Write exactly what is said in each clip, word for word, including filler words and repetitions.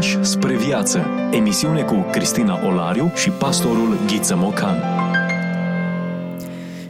Pași spre viață. Emisiune cu Cristina Olariu și pastorul Ghiță Mocan.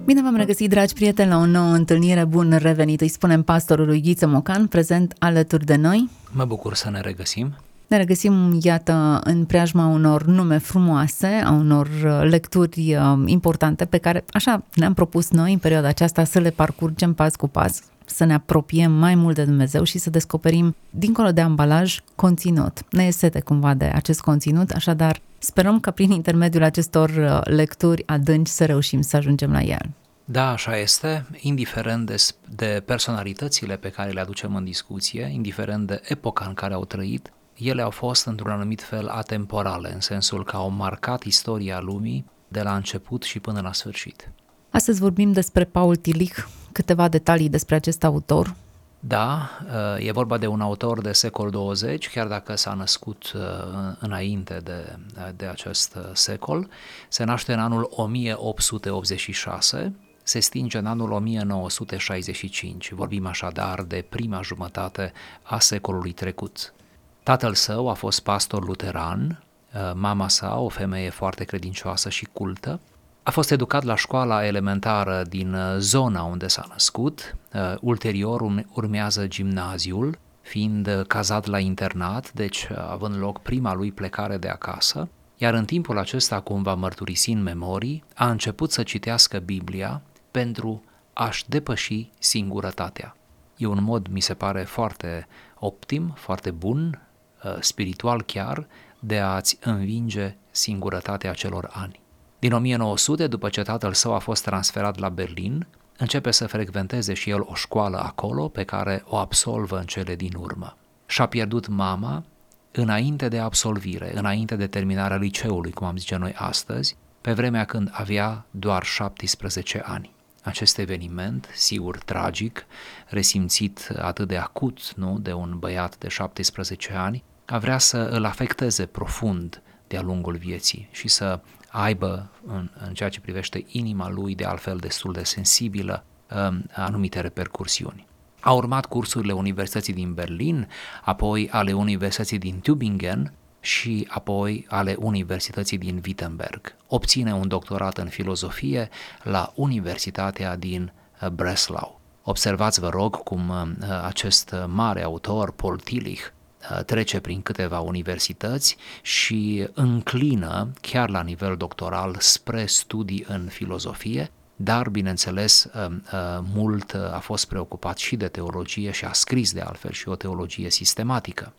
Bine v-am regăsit, dragi prieteni, la o nouă întâlnire. Bun revenit, îi spunem pastorului Ghiță Mocan, prezent alături de noi. Mă bucur să ne regăsim. Ne regăsim, iată, în preajma unor nume frumoase, a unor lecturi importante pe care, așa, ne-am propus noi în perioada aceasta să le parcurgem pas cu pas, să ne apropiem mai mult de Dumnezeu și să descoperim, dincolo de ambalaj, conținut. Ne e sete cumva de acest conținut, așadar sperăm că prin intermediul acestor lecturi adânci să reușim să ajungem la el. Da, așa este, indiferent de, de personalitățile pe care le aducem în discuție, indiferent de epoca în care au trăit, ele au fost într-un anumit fel atemporale, în sensul că au marcat istoria lumii de la început și până la sfârșit. Astăzi vorbim despre Paul Tillich, câteva detalii despre acest autor. Da, e vorba de un autor de secol douăzeci, chiar dacă s-a născut înainte de, de acest secol. Se naște în anul o mie opt sute optzeci și șase, se stinge în anul o mie nouă sute șaizeci și cinci. Vorbim așadar de prima jumătate a secolului trecut. Tatăl său a fost pastor luteran, mama sa o femeie foarte credincioasă și cultă. A fost educat la școala elementară din zona unde s-a născut, ulterior urmează gimnaziul, fiind cazat la internat, deci având loc prima lui plecare de acasă, iar în timpul acesta, cum va mărturisi în memorii, a început să citească Biblia pentru a-și depăși singurătatea. E un mod, mi se pare, foarte optim, foarte bun, spiritual chiar, de a-ți învinge singurătatea acelor ani. Din o mie nouă sute, după ce tatăl său a fost transferat la Berlin, începe să frecventeze și el o școală acolo pe care o absolvă în cele din urmă. Și-a pierdut mama înainte de absolvire, înainte de terminarea liceului, cum am zice noi astăzi, pe vremea când avea doar șaptesprezece ani. Acest eveniment, sigur tragic, resimțit atât de acut, nu, de un băiat de șaptesprezece ani, a vrea să îl afecteze profund de-a lungul vieții și să aibă, în, în ceea ce privește inima lui, de altfel destul de sensibilă, anumite repercursiuni. A urmat cursurile Universității din Berlin, apoi ale Universității din Tübingen și apoi ale Universității din Wittenberg. Obține un doctorat în filozofie la Universitatea din Breslau. Observați, vă rog, cum acest mare autor, Paul Tillich, trece prin câteva universități și înclină, chiar la nivel doctoral, spre studii în filozofie, dar, bineînțeles, mult a fost preocupat și de teologie și a scris, de altfel, și o teologie sistematică.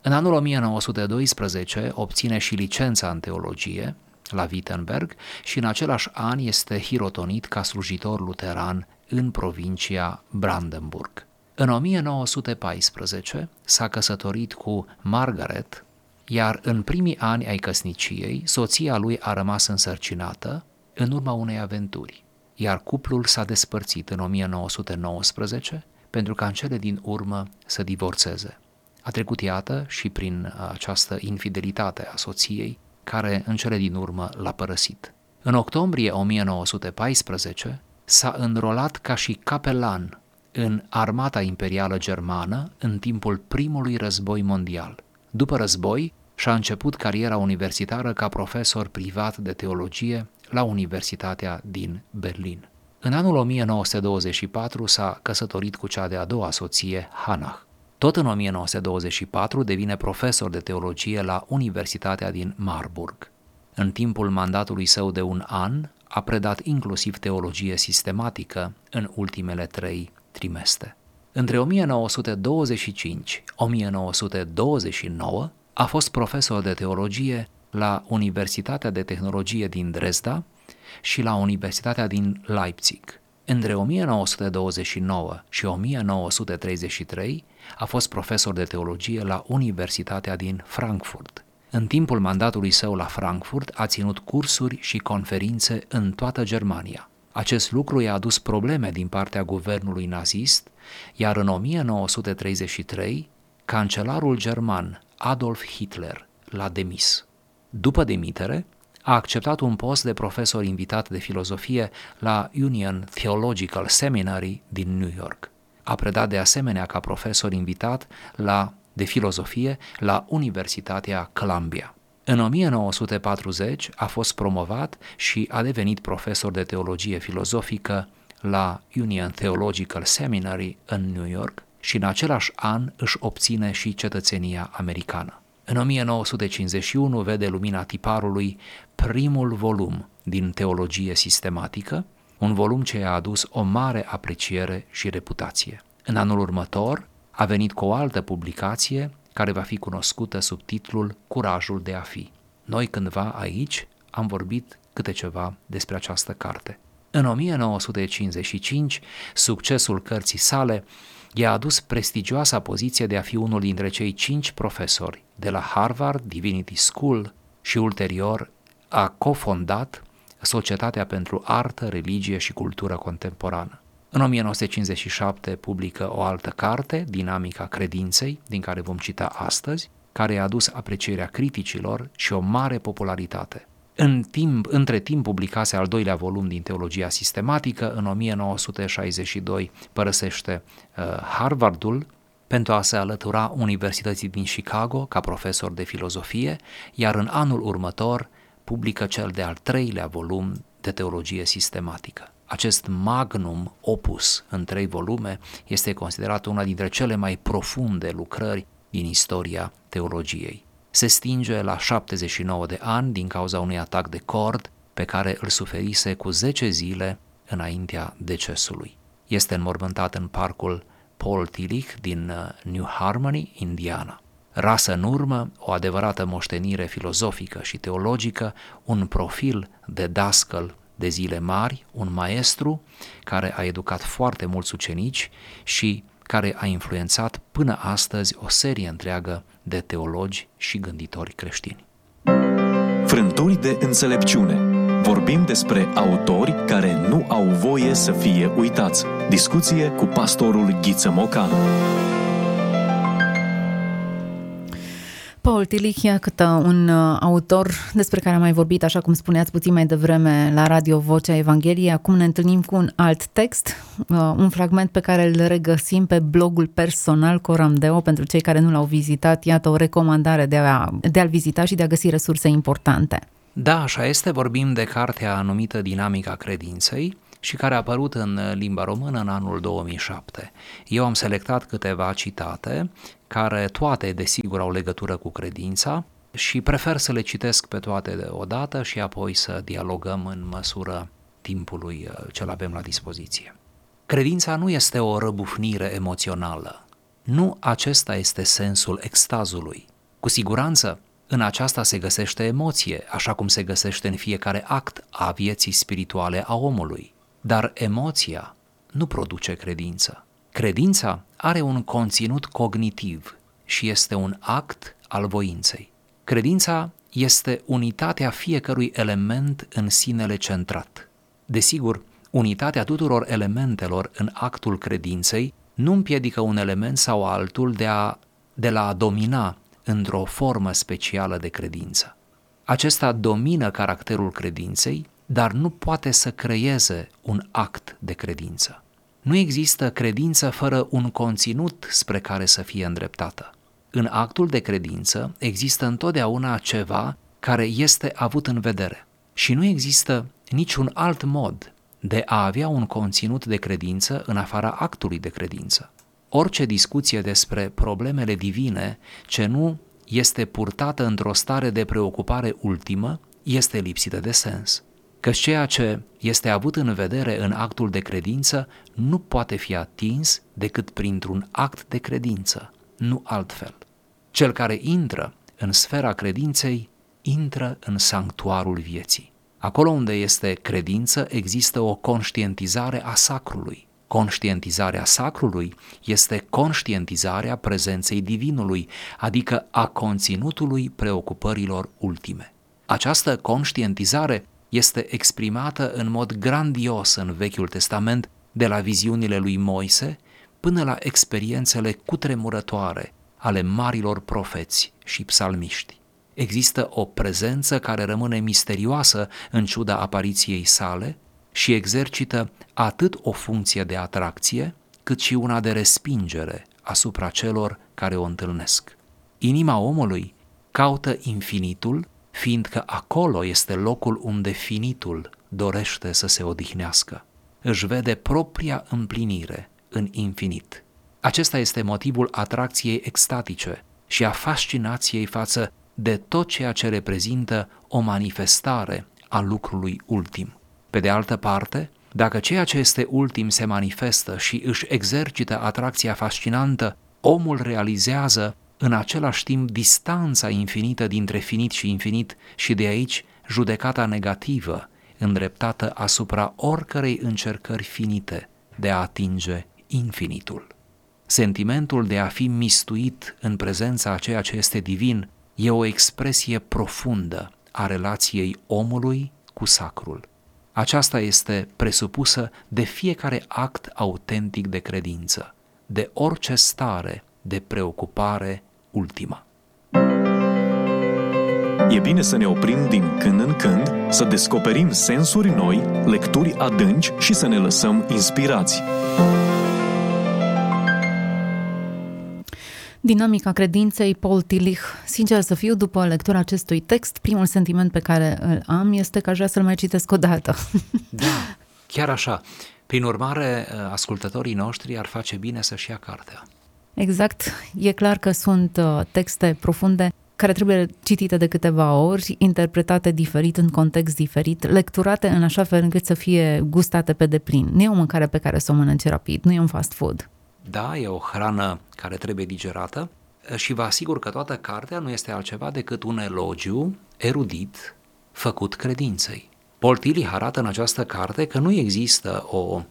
În anul o mie nouă sute doisprezece obține și licența în teologie la Wittenberg și în același an este hirotonit ca slujitor luteran în provincia Brandenburg. În o mie nouă sute paisprezece s-a căsătorit cu Margaret, iar în primii ani ai căsniciei, soția lui a rămas însărcinată în urma unei aventuri, iar cuplul s-a despărțit în o mie nouă sute nouăsprezece pentru ca în cele din urmă să divorțeze. A trecut, iată, și prin această infidelitate a soției, care în cele din urmă l-a părăsit. În octombrie o mie nouă sute paisprezece s-a înrolat ca și capelan în armata imperială germană în timpul primului război mondial. După război, și-a început cariera universitară ca profesor privat de teologie la Universitatea din Berlin. În anul o mie nouă sute douăzeci și patru s-a căsătorit cu cea de-a doua soție, Hannah. Tot în o mie nouă sute douăzeci și patru devine profesor de teologie la Universitatea din Marburg. În timpul mandatului său de un an, a predat inclusiv teologie sistematică în ultimele trei trimestre. Între o mie nouă sute douăzeci și cinci - o mie nouă sute douăzeci și nouă a fost profesor de teologie la Universitatea de Tehnologie din Dresda și la Universitatea din Leipzig. Între o mie nouă sute douăzeci și nouă și o mie nouă sute treizeci și trei a fost profesor de teologie la Universitatea din Frankfurt. În timpul mandatului său la Frankfurt a ținut cursuri și conferințe în toată Germania. Acest lucru i-a adus probleme din partea guvernului nazist, iar în o mie nouă sute treizeci și trei, cancelarul german Adolf Hitler l-a demis. După demitere, a acceptat un post de profesor invitat de filozofie la Union Theological Seminary din New York. A predat de asemenea ca profesor invitat la de filozofie la Universitatea Columbia. În o mie nouă sute patruzeci a fost promovat și a devenit profesor de teologie filozofică la Union Theological Seminary în New York și în același an își obține și cetățenia americană. În o mie nouă sute cincizeci și unu vede lumina tiparului primul volum din Teologie Sistematică, un volum ce i-a adus o mare apreciere și reputație. În anul următor a venit cu o altă publicație care va fi cunoscută sub titlul Curajul de a fi. Noi cândva aici am vorbit câte ceva despre această carte. În o mie nouă sute cincizeci și cinci, succesul cărții sale i-a adus prestigioasa poziție de a fi unul dintre cei cinci profesori de la Harvard Divinity School și ulterior a cofondat Societatea pentru Artă, Religie și Cultură Contemporană. În o mie nouă sute cincizeci și șapte publică o altă carte, Dinamica Credinței, din care vom cita astăzi, care i-a adus aprecierea criticilor și o mare popularitate. În timp, între timp publicase al doilea volum din Teologia Sistematică, în o mie nouă sute șaizeci și doi părăsește uh, Harvardul pentru a se alătura Universității din Chicago ca profesor de filozofie, iar în anul următor publică cel de-al treilea volum de Teologie Sistematică. Acest magnum opus în trei volume este considerat una dintre cele mai profunde lucrări din istoria teologiei. Se stinge la șaptezeci și nouă de ani din cauza unui atac de cord pe care îl suferise cu zece zile înaintea decesului. Este înmormântat în parcul Paul Tillich din New Harmony, Indiana. Rasă în urmă, o adevărată moștenire filozofică și teologică, un profil de dascăl de zile mari, un maestru care a educat foarte mulți ucenici și care a influențat până astăzi o serie întreagă de teologi și gânditori creștini. Frânturi de înțelepciune. Vorbim despre autori care nu au voie să fie uitați. Discuție cu pastorul Ghiță Mocan. Paul Tillich, iată un autor despre care am mai vorbit, așa cum spuneați puțin mai devreme, la Radio Vocea Evangheliei. Acum ne întâlnim cu un alt text, un fragment pe care îl regăsim pe blogul personal Coramdeo. Pentru cei care nu l-au vizitat, iată o recomandare de, a, de a-l vizita și de a găsi resurse importante. Da, așa este, vorbim de cartea numită Dinamica Credinței și care a apărut în limba română în anul două mii șapte. Eu am selectat câteva citate, care toate, desigur, au legătură cu credința și prefer să le citesc pe toate deodată și apoi să dialogăm în măsura timpului ce-l avem la dispoziție. Credința nu este o răbufnire emoțională. Nu acesta este sensul extazului. Cu siguranță, în aceasta se găsește emoție, așa cum se găsește în fiecare act a vieții spirituale a omului. Dar emoția nu produce credință. Credința are un conținut cognitiv și este un act al voinței. Credința este unitatea fiecărui element în sinele centrat. Desigur, unitatea tuturor elementelor în actul credinței nu împiedică un element sau altul de, a, de la a domina într-o formă specială de credință. Acesta domină caracterul credinței, dar nu poate să creeze un act de credință. Nu există credință fără un conținut spre care să fie îndreptată. În actul de credință există întotdeauna ceva care este avut în vedere și nu există niciun alt mod de a avea un conținut de credință în afara actului de credință. Orice discuție despre problemele divine ce nu este purtată într-o stare de preocupare ultimă este lipsită de sens. Că ceea ce este avut în vedere în actul de credință nu poate fi atins decât printr-un act de credință, nu altfel. Cel care intră în sfera credinței, intră în sanctuarul vieții. Acolo unde este credință, există o conștientizare a sacrului. Conștientizarea sacrului este conștientizarea prezenței divinului, adică a conținutului preocupărilor ultime. Această conștientizare este exprimată în mod grandios în Vechiul Testament, de la viziunile lui Moise până la experiențele cutremurătoare ale marilor profeți și psalmiști. Există o prezență care rămâne misterioasă în ciuda apariției sale și exercită atât o funcție de atracție, cât și una de respingere asupra celor care o întâlnesc. Inima omului caută infinitul, fiindcă acolo este locul unde finitul dorește să se odihnească. Își vede propria împlinire în infinit. Acesta este motivul atracției extatice și a fascinației față de tot ceea ce reprezintă o manifestare a lucrului ultim. Pe de altă parte, dacă ceea ce este ultim se manifestă și își exercită atracția fascinantă, omul realizează în același timp distanța infinită dintre finit și infinit și de aici judecata negativă îndreptată asupra oricărei încercări finite de a atinge infinitul. Sentimentul de a fi mistuit în prezența a ceea ce este divin e o expresie profundă a relației omului cu sacrul. Aceasta este presupusă de fiecare act autentic de credință, de orice stare de preocupare ultima. E bine să ne oprim din când în când, să descoperim sensuri noi, lecturi adânci și să ne lăsăm inspirați. Dinamica credinței, Paul Tillich. Sincer să fiu, după lectura acestui text, primul sentiment pe care îl am este că aș vrea să-l mai citesc o dată. Da, chiar așa. Prin urmare, ascultătorii noștri ar face bine să-și ia cartea. Exact. E clar că sunt texte profunde care trebuie citite de câteva ori, interpretate diferit, în context diferit, lecturate în așa fel încât să fie gustate pe deplin. Nu e o mâncare pe care să o mănânci rapid, nu e un fast food. Da, e o hrană care trebuie digerată și vă asigur că toată cartea nu este altceva decât un elogiu erudit făcut credinței. Paul Tillich arată în această carte că nu există o,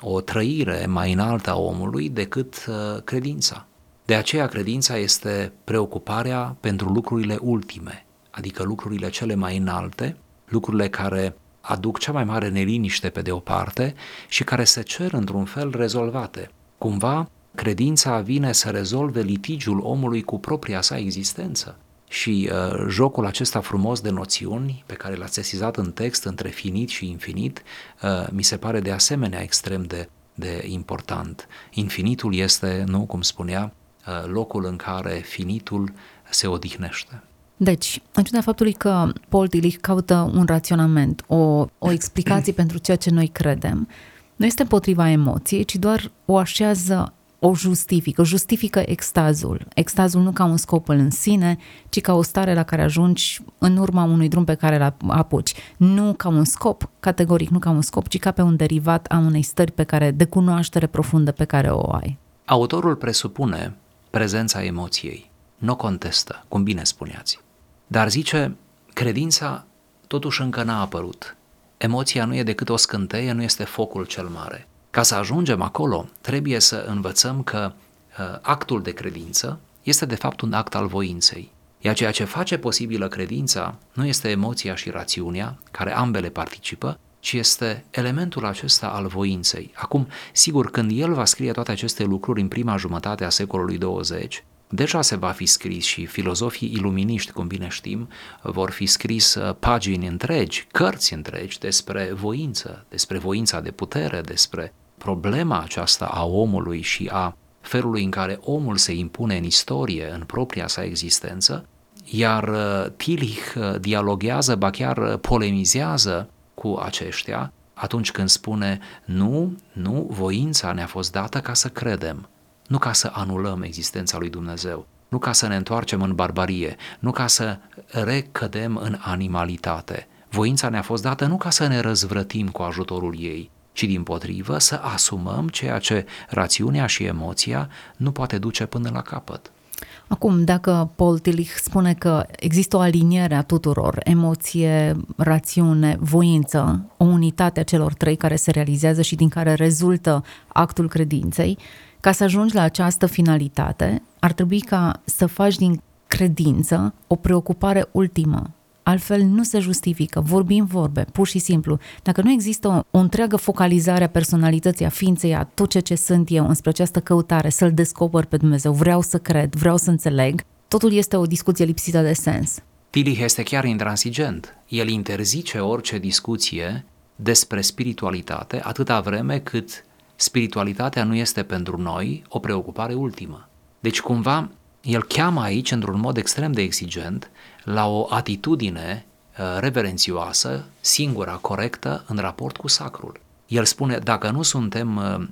o trăire mai înaltă a omului decât uh, credința. De aceea credința este preocuparea pentru lucrurile ultime, adică lucrurile cele mai înalte, lucrurile care aduc cea mai mare neliniște pe de o parte și care se cer într-un fel rezolvate. Cumva, credința vine să rezolve litigiul omului cu propria sa existență. Și uh, jocul acesta frumos de noțiuni pe care l-ați sesizat în text între finit și infinit uh, mi se pare de asemenea extrem de, de important. Infinitul este, nu cum spunea, uh, locul în care finitul se odihnește. Deci, în ciuda faptului că Paul Tillich caută un raționament, o, o explicație pentru ceea ce noi credem, nu este împotriva emoției, ci doar o așează, o justifică, justifică extazul. Extazul nu ca un scop în sine, ci ca o stare la care ajungi în urma unui drum pe care îl apuci. Nu ca un scop, categoric nu ca un scop, ci ca pe un derivat a unei stări pe care, de cunoaștere profundă pe care o ai. Autorul presupune prezența emoției, nu contestă, cum bine spuneați. Dar zice, credința totuși încă n-a apărut. Emoția nu e decât o scânteie, nu este focul cel mare. Ca să ajungem acolo, trebuie să învățăm că uh, actul de credință este de fapt un act al voinței. Iar ceea ce face posibilă credința nu este emoția și rațiunea, care ambele participă, ci este elementul acesta al voinței. Acum, sigur, când el va scrie toate aceste lucruri în prima jumătate a secolului douăzeci, deja se va fi scris și filozofii iluminiști, cum bine știm, vor fi scris pagini întregi, cărți întregi despre voință, despre voința de putere, despre problema aceasta a omului și a felului în care omul se impune în istorie, în propria sa existență, iar Tillich dialoghează, ba chiar polemizează cu aceștia atunci când spune nu, nu, voința ne-a fost dată ca să credem, nu ca să anulăm existența lui Dumnezeu, nu ca să ne întoarcem în barbarie, nu ca să recădem în animalitate. Voința ne-a fost dată nu ca să ne răzvrătim cu ajutorul ei, ci dimpotrivă să asumăm ceea ce rațiunea și emoția nu poate duce până la capăt. Acum, dacă Paul Tillich spune că există o aliniere a tuturor, emoție, rațiune, voință, o unitate a celor trei care se realizează și din care rezultă actul credinței, ca să ajungi la această finalitate, ar trebui ca să faci din credință o preocupare ultimă. Altfel nu se justifică, vorbim vorbe, pur și simplu. Dacă nu există o, o întreagă focalizare a personalității, a ființei, a tot ce, ce sunt eu, înspre această căutare, să-L descoper pe Dumnezeu, vreau să cred, vreau să înțeleg, totul este o discuție lipsită de sens. Tillich este chiar intransigent. El interzice orice discuție despre spiritualitate, atâta vreme cât spiritualitatea nu este pentru noi o preocupare ultimă. Deci cumva el cheamă aici, într-un mod extrem de exigent, la o atitudine reverențioasă, singura, corectă, în raport cu sacrul. El spune, dacă nu suntem uh,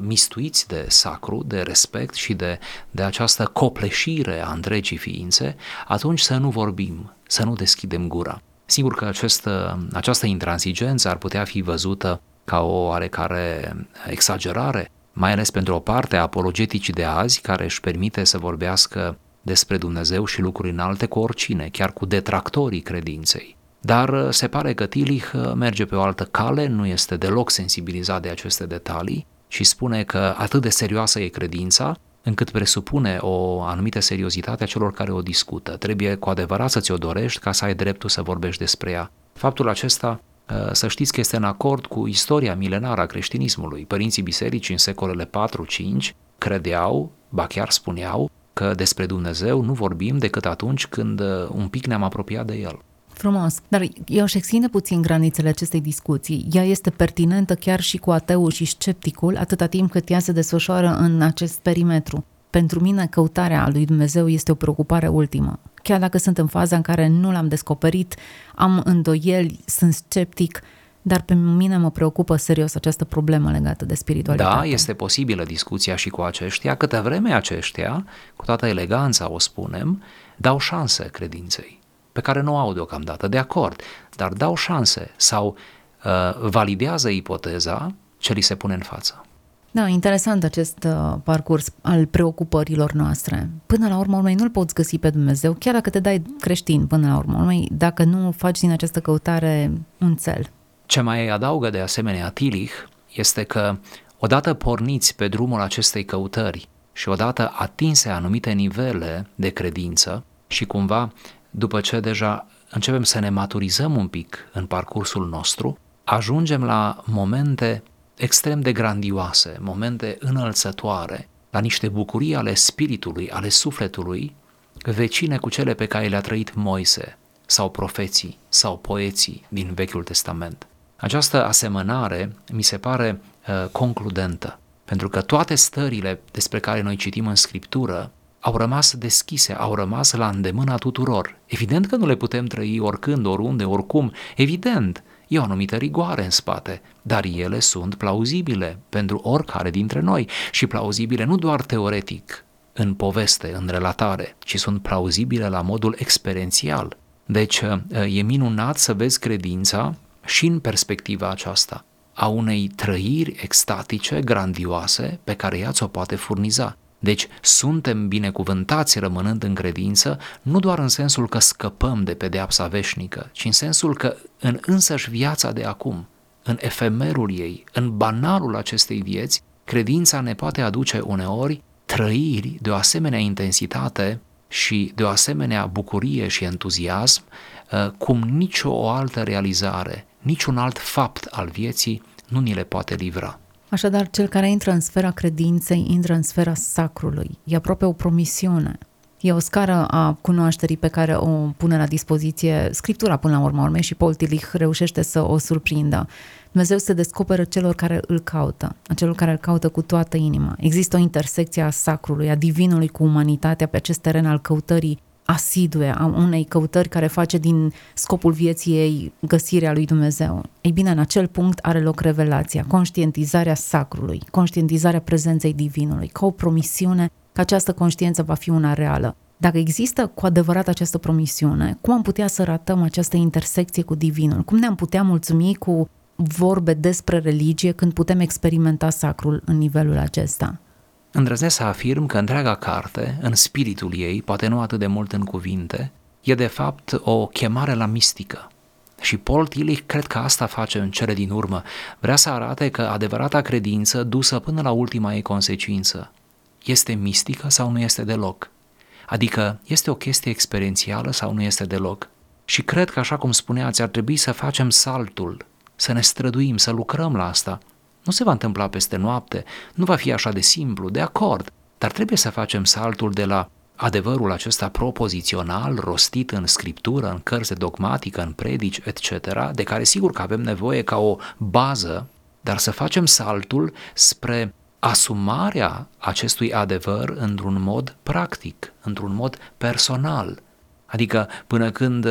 mistuiți de sacru, de respect și de, de această copleșire a întregii ființe, atunci să nu vorbim, să nu deschidem gura. Sigur că acest, această intransigență ar putea fi văzută ca o oarecare exagerare, mai ales pentru o parte a apologeticii de azi, care își permite să vorbească despre Dumnezeu și lucruri înalte cu oricine, chiar cu detractorii credinței. Dar se pare că Tillich merge pe o altă cale, nu este deloc sensibilizat de aceste detalii și spune că atât de serioasă e credința, încât presupune o anumită seriozitate a celor care o discută. Trebuie cu adevărat să ți-o dorești ca să ai dreptul să vorbești despre ea. Faptul acesta, să știți că este în acord cu istoria milenară a creștinismului. Părinții bisericii în secolele patru-cinci credeau, ba chiar spuneau, că despre Dumnezeu nu vorbim decât atunci când un pic ne-am apropiat de El. Frumos, dar eu își extinde puțin granițele acestei discuții. Ea este pertinentă chiar și cu ateul și scepticul, atâta timp cât ea se desfășoară în acest perimetru. Pentru mine, căutarea lui Dumnezeu este o preocupare ultimă. Chiar dacă sunt în faza în care nu l-am descoperit, am îndoieli, sunt sceptic, dar pe mine mă preocupă serios această problemă legată de spiritualitate. Da, este posibilă discuția și cu aceștia, câtă vreme aceștia, cu toată eleganța o spunem, dau șanse credinței, pe care nu au deocamdată, de acord, dar dau șanse sau uh, validează ipoteza ce li se pune în față. Da, interesant acest uh, parcurs al preocupărilor noastre. Până la urmă, urmei, nu-L poți găsi pe Dumnezeu, chiar dacă te dai creștin, până la urmă, urmei, dacă nu faci din această căutare un cel. Ce mai adaugă de asemenea Tillich este că odată porniți pe drumul acestei căutări și odată atinse anumite nivele de credință și cumva după ce deja începem să ne maturizăm un pic în parcursul nostru, ajungem la momente extrem de grandioase, momente înălțătoare, la niște bucurii ale spiritului, ale sufletului, vecine cu cele pe care le-a trăit Moise sau profeții sau poeții din Vechiul Testament. Această asemănare mi se pare uh, concludentă, pentru că toate stările despre care noi citim în Scriptură au rămas deschise, au rămas la îndemâna tuturor. Evident că nu le putem trăi oricând, oriunde, oricum, evident, e o anumită rigoare în spate, dar ele sunt plauzibile pentru oricare dintre noi și plauzibile nu doar teoretic, în poveste, în relatare, ci sunt plauzibile la modul experiențial. Deci e minunat să vezi credința și în perspectiva aceasta, a unei trăiri extatice, grandioase, pe care ea ți-o poate furniza. Deci suntem binecuvântați rămânând în credință, nu doar în sensul că scăpăm de pedeapsa veșnică, ci în sensul că în însăși viața de acum, în efemerul ei, în banalul acestei vieți, credința ne poate aduce uneori trăiri de o asemenea intensitate și de o asemenea bucurie și entuziasm, cum nicio o altă realizare, niciun alt fapt al vieții nu ni le poate livra. Așadar, cel care intră în sfera credinței, intră în sfera sacrului. E aproape o promisiune. E o scară a cunoașterii pe care o pune la dispoziție Scriptura până la urmă urmei și Paul Tillich reușește să o surprindă. Dumnezeu se descoperă celor care îl caută, acelor care îl caută cu toată inima. Există o intersecție a sacrului, a divinului cu umanitatea pe acest teren al căutării asidue, a unei căutări care face din scopul vieții ei găsirea lui Dumnezeu. Ei bine, în acel punct are loc revelația, conștientizarea sacrului, conștientizarea prezenței divinului, ca o promisiune că această conștiință va fi una reală. Dacă există cu adevărat această promisiune, cum am putea să ratăm această intersecție cu divinul? Cum ne-am putea mulțumi cu vorbe despre religie când putem experimenta sacrul în nivelul acesta? Îndrăznesc să afirm că întreaga carte, în spiritul ei, poate nu atât de mult în cuvinte, e de fapt o chemare la mistică. Și Paul Tillich cred că asta face în cele din urmă. Vrea să arate că adevărata credință, dusă până la ultima ei consecință, este mistică sau nu este deloc? Adică este o chestie experiențială sau nu este deloc? Și cred că, așa cum spuneați, ar trebui să facem saltul, să ne străduim, să lucrăm la asta. Nu se va întâmpla peste noapte, nu va fi așa de simplu, de acord, dar trebuie să facem saltul de la adevărul acesta propozițional, rostit în scriptură, în cărți de dogmatică, în predici, et cetera, de care sigur că avem nevoie ca o bază, dar să facem saltul spre asumarea acestui adevăr într-un mod practic, într-un mod personal. Adică până când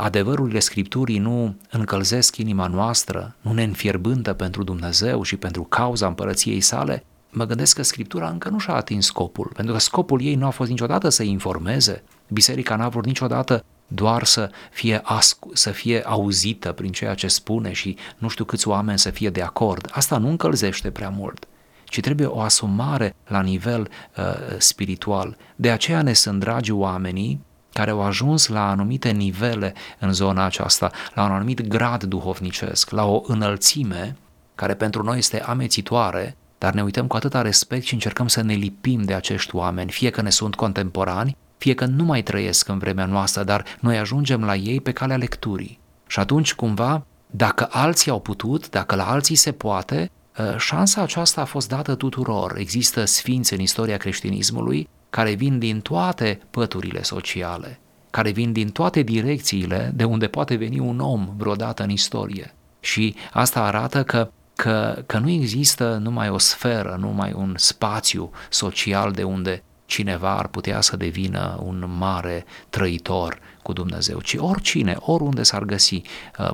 adevărurile Scripturii nu încălzesc inima noastră, nu ne înfierbântă pentru Dumnezeu și pentru cauza împărăției sale, mă gândesc că Scriptura încă nu și-a atins scopul, pentru că scopul ei nu a fost niciodată să informeze. Biserica n-a vrut niciodată doar să fie, ascu- să fie auzită prin ceea ce spune și nu știu câți oameni să fie de acord. Asta nu încălzește prea mult, ci trebuie o asumare la nivel uh, spiritual. De aceea ne sunt dragi oamenii care au ajuns la anumite nivele în zona aceasta, la un anumit grad duhovnicesc, la o înălțime care pentru noi este amețitoare, dar ne uităm cu atâta respect și încercăm să ne lipim de acești oameni, fie că ne sunt contemporani, fie că nu mai trăiesc în vremea noastră, dar noi ajungem la ei pe calea lecturii. Și atunci, cumva, dacă alții au putut, dacă la alții se poate, șansa aceasta a fost dată tuturor. Există sfinți în istoria creștinismului care vin din toate păturile sociale, care vin din toate direcțiile de unde poate veni un om vreodată în istorie. Și asta arată că Că, că nu există numai o sferă, numai un spațiu social de unde cineva ar putea să devină un mare trăitor cu Dumnezeu, ci oricine, oriunde s-ar găsi,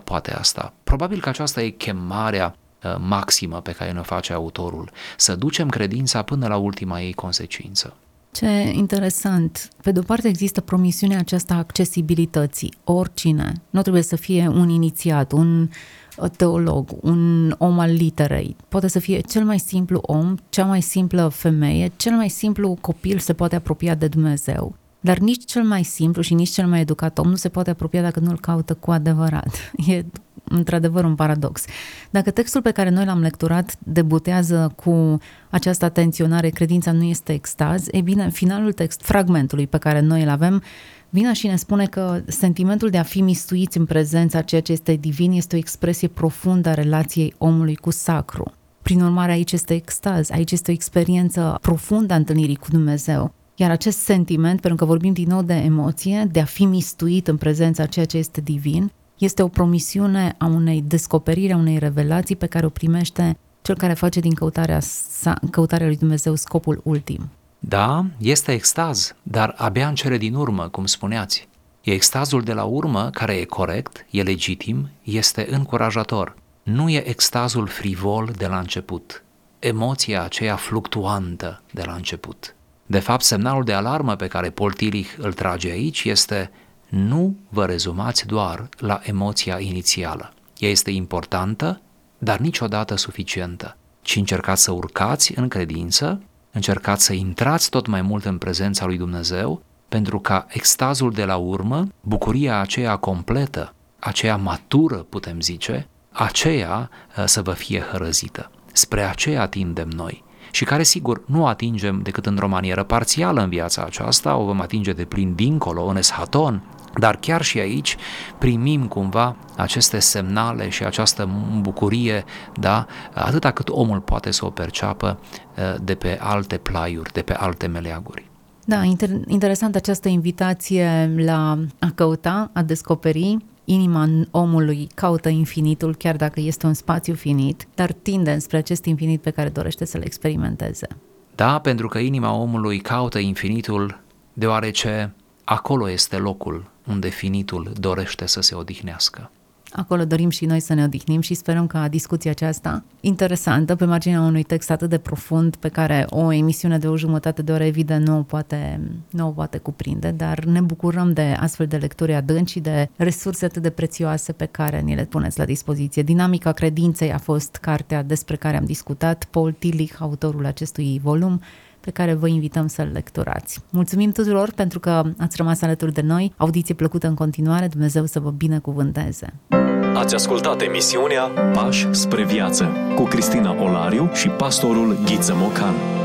poate asta. Probabil că aceasta e chemarea maximă pe care ne face autorul, să ducem credința până la ultima ei consecință. Ce interesant! Pe de-o parte există promisiunea aceasta a accesibilității, oricine. Nu trebuie să fie un inițiat, un teolog, un om al literei. Poate să fie cel mai simplu om, cea mai simplă femeie, cel mai simplu copil se poate apropia de Dumnezeu. Dar nici cel mai simplu și nici cel mai educat om nu se poate apropia dacă nu îl caută cu adevărat. E într-adevăr un paradox. Dacă textul pe care noi l-am lecturat debutează cu această atenționare, credința nu este extaz, e bine, finalul text, fragmentului pe care noi îl avem, vine și ne spune că sentimentul de a fi mistuiți în prezența ceea ce este divin este o expresie profundă a relației omului cu sacru. Prin urmare, aici este extaz, aici este o experiență profundă a întâlnirii cu Dumnezeu. Iar acest sentiment, pentru că vorbim din nou de emoție, de a fi mistuit în prezența ceea ce este divin, este o promisiune a unei descoperiri, a unei revelații pe care o primește cel care face din căutarea, sa, căutarea lui Dumnezeu scopul ultim. Da, este extaz, dar abia în cele din urmă, cum spuneați. E extazul de la urmă care e corect, e legitim, este încurajator. Nu e extazul frivol de la început, emoția aceea fluctuantă de la început. De fapt, semnalul de alarmă pe care Paul Tillich îl trage aici este: nu vă rezumați doar la emoția inițială. Ea este importantă, dar niciodată suficientă, ci încercați să urcați în credință, încercați să intrați tot mai mult în prezența lui Dumnezeu, pentru ca extazul de la urmă, bucuria aceea completă, aceea matură, putem zice, aceea să vă fie hărăzită. Spre aceea tindem noi. Și care, sigur, nu atingem decât într-o manieră parțială în viața aceasta, o vom atinge de plin dincolo, în eschaton, dar chiar și aici primim cumva aceste semnale și această bucurie, da, atâta cât omul poate să o perceapă de pe alte plaiuri, de pe alte meleaguri. Da, inter- interesant această invitație la a căuta, a descoperi. Inima omului caută infinitul, chiar dacă este un spațiu finit, dar tinde înspre acest infinit pe care dorește să-l experimenteze. Da, pentru că inima omului caută infinitul, deoarece acolo este locul unde finitul dorește să se odihnească. Acolo dorim și noi să ne odihnim și sperăm ca discuția aceasta interesantă, pe marginea unui text atât de profund, pe care o emisiune de o jumătate de oră evident nu o poate, nu o poate cuprinde, dar ne bucurăm de astfel de lecturi adânci și de resurse atât de prețioase pe care ni le puneți la dispoziție. Dinamica Credinței a fost cartea despre care am discutat, Paul Tillich, autorul acestui volum, pe care vă invităm să-l lecturați. Mulțumim tuturor pentru că ați rămas alături de noi. Audiție plăcută în continuare, Dumnezeu să vă binecuvânteze! Ați ascultat emisiunea Pași spre viață cu Cristina Olariu și pastorul Ghiță Mocan.